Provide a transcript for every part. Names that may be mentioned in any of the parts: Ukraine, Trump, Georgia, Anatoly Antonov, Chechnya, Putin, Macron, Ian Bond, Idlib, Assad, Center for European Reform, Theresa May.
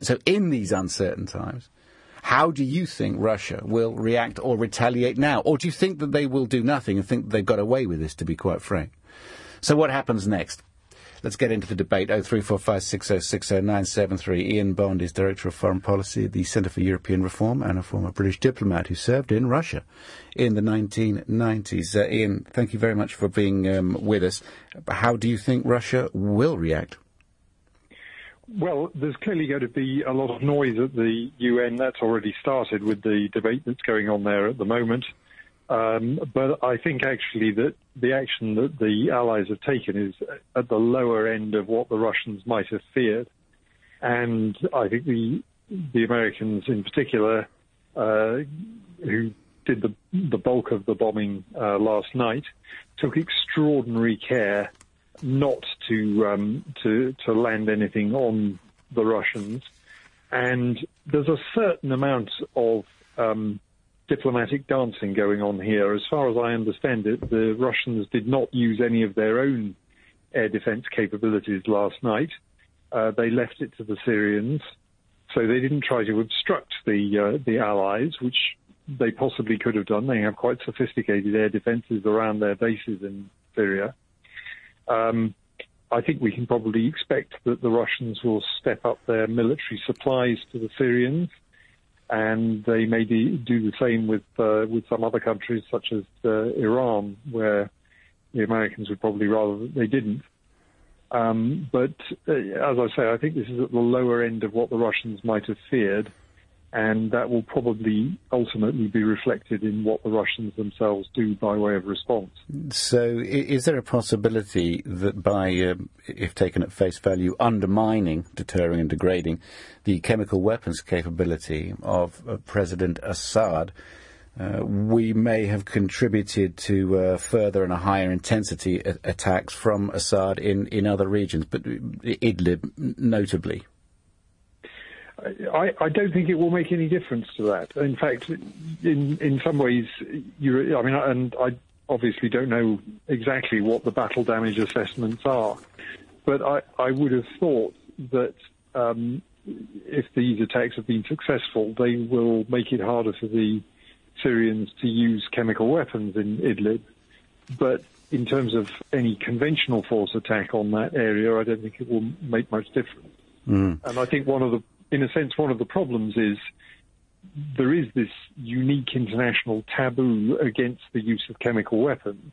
So in these uncertain times, how do you think Russia will react or retaliate now? Or do you think that they will do nothing and think they've got away with this, to be quite frank? So what happens next? Let's get into the debate. 03456060973. Ian Bond is Director of Foreign Policy at the Center for European Reform and a former British diplomat who served in Russia in the 1990s. Ian, thank you very much for being with us. How do you think Russia will react? Well, there's clearly going to be a lot of noise at the UN. That's already started with the debate that's going on there at the moment. But I think actually that the action that the Allies have taken is at the lower end of what the Russians might have feared. And I think the Americans in particular, who did the bulk of the bombing last night, took extraordinary care not to to land anything on the Russians. And there's a certain amount of diplomatic dancing going on here. As far as I understand it, the Russians did not use any of their own air defense capabilities last night. They left it to the Syrians. So they didn't try to obstruct the Allies, which they possibly could have done. They have quite sophisticated air defenses around their bases in Syria. I think we can probably expect that the Russians will step up their military supplies to the Syrians, and they may do the same with some other countries, such as Iran, where the Americans would probably rather that they didn't. But as I say, I think this is at the lower end of what the Russians might have feared, and that will probably ultimately be reflected in what the Russians themselves do by way of response. So is there a possibility that by, if taken at face value, undermining, deterring and degrading the chemical weapons capability of President Assad, we may have contributed to further and a higher intensity attacks from Assad in other regions, but Idlib notably? I don't think it will make any difference to that. In fact, in some ways, I obviously don't know exactly what the battle damage assessments are, but I would have thought that if these attacks have been successful, they will make it harder for the Syrians to use chemical weapons in Idlib. But in terms of any conventional force attack on that area, I don't think it will make much difference. Mm. And I think one of the problems is there is this unique international taboo against the use of chemical weapons,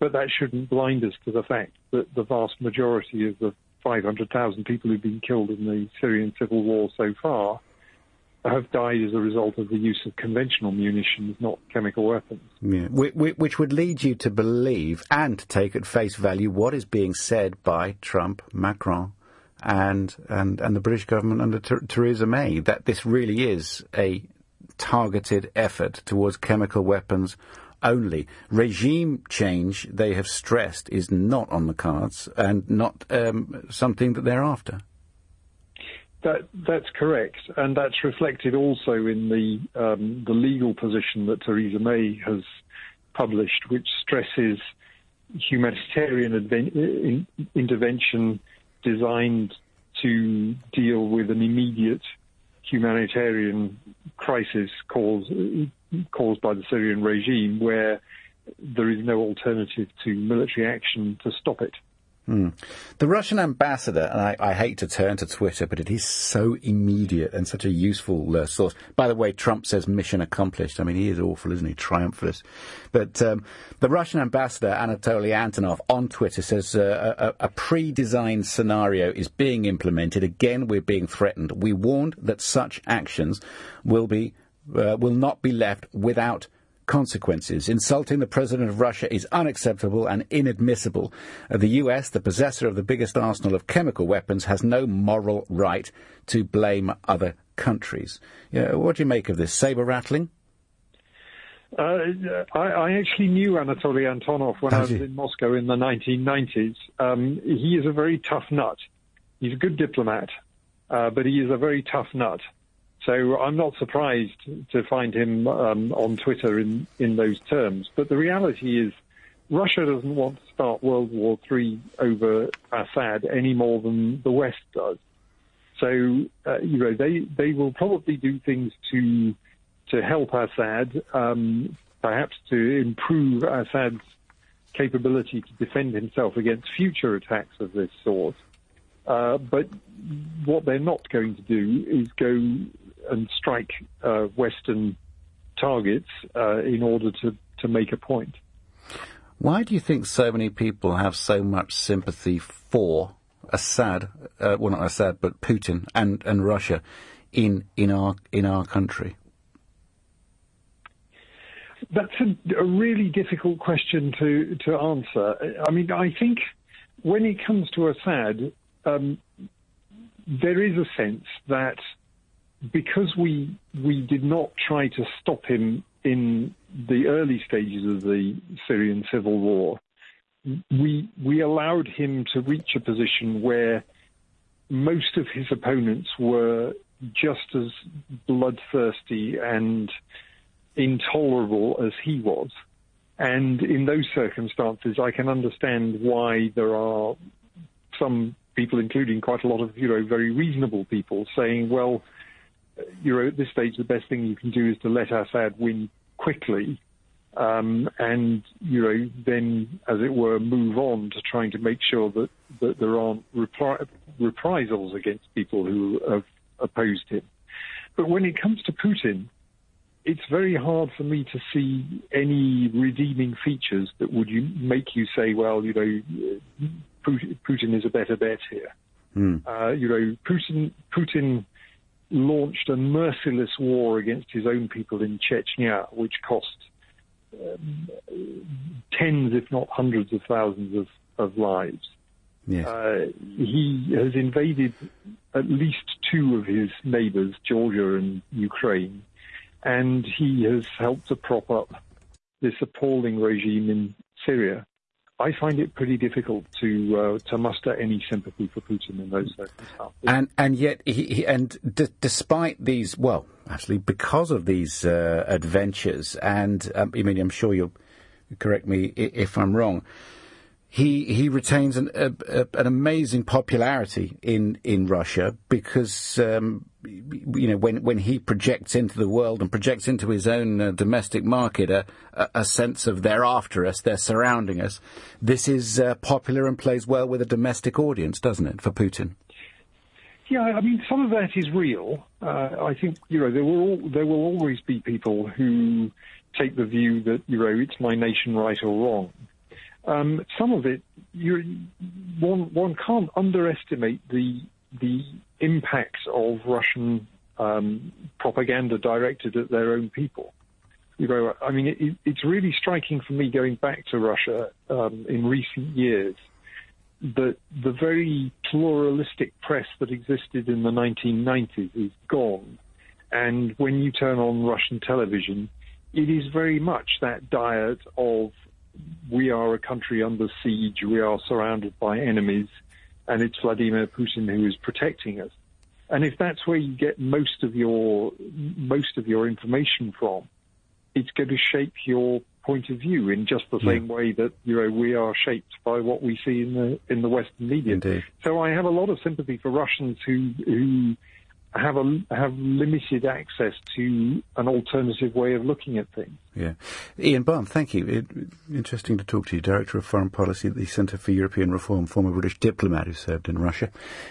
but that shouldn't blind us to the fact that the vast majority of the 500,000 people who've been killed in the Syrian civil war so far have died as a result of the use of conventional munitions, not chemical weapons. Yeah. Which would lead you to believe and to take at face value what is being said by Trump, Macron, and the British government under Theresa May, that this really is a targeted effort towards chemical weapons only. Regime change, they have stressed, is not on the cards and not something that they're after. That's correct, and that's reflected also in the legal position that Theresa May has published, which stresses humanitarian intervention designed to deal with an immediate humanitarian crisis caused by the Syrian regime, where there is no alternative to military action to stop it. Mm. The Russian ambassador, and I hate to turn to Twitter, but it is so immediate and such a useful source. By the way, Trump says mission accomplished. I mean, he is awful, isn't he? Triumphalist. But the Russian ambassador, Anatoly Antonov, on Twitter says a pre-designed scenario is being implemented. Again, we're being threatened. We warned that such actions will not be left without consequences. Insulting the President of Russia is unacceptable and inadmissible. The US, the possessor of the biggest arsenal of chemical weapons, has no moral right to blame other countries. Yeah, what do you make of this? Saber rattling? I actually knew Anatoly Antonov when I was in Moscow in the 1990s. He is a very tough nut. He's a good diplomat, but he is a very tough nut. So I'm not surprised to find him on Twitter in those terms. But the reality is Russia doesn't want to start World War III over Assad any more than the West does. So, they will probably do things to help Assad, perhaps to improve Assad's capability to defend himself against future attacks of this sort. But what they're not going to do is go and strike Western targets in order to make a point. Why do you think so many people have so much sympathy for Assad, well, not Assad, but Putin and Russia in our country? That's a really difficult question to answer. I mean, I think when it comes to Assad, there is a sense that because we did not try to stop him in the early stages of the Syrian civil war, we allowed him to reach a position where most of his opponents were just as bloodthirsty and intolerable as he was. And in those circumstances, I can understand why there are some people, including quite a lot of, very reasonable people, saying, well, at this stage, the best thing you can do is to let Assad win quickly, and, then, as it were, move on to trying to make sure that there aren't reprisals against people who have opposed him. But when it comes to Putin, it's very hard for me to see any redeeming features that would make you say, well, Putin is a better bet here. Mm. Putin launched a merciless war against his own people in Chechnya, which cost tens, if not hundreds of thousands of lives. Yes. He has invaded at least two of his neighbors, Georgia and Ukraine, and he has helped to prop up this appalling regime in Syria. I find it pretty difficult to muster any sympathy for Putin in those circumstances. And yet, despite these, well, actually, because of these adventures, and I mean, I'm sure you'll correct me if I'm wrong, he retains an amazing popularity in Russia because when he projects into the world and projects into his own domestic market a sense of they're after us, they're surrounding us. This is popular and plays well with a domestic audience, doesn't it, for Putin? Yeah, I mean, some of that is real. I think there will always be people who take the view that it's my nation, right or wrong. Some of it, one can't underestimate the impact of Russian propaganda directed at their own people. I mean, it's really striking for me going back to Russia in recent years that the very pluralistic press that existed in the 1990s is gone, and when you turn on Russian television, it is very much that diet of we are a country under siege, we are surrounded by enemies, and it's Vladimir Putin who is protecting us. And if that's where you get most of your information from, it's going to shape your point of view in just the same way that we are shaped by what we see in the Western media. Indeed. So I have a lot of sympathy for Russians who have limited access to an alternative way of looking at things. Yeah. Ian Bond, thank you. Interesting to talk to you, Director of Foreign Policy at the Center for European Reform, former British diplomat who served in Russia.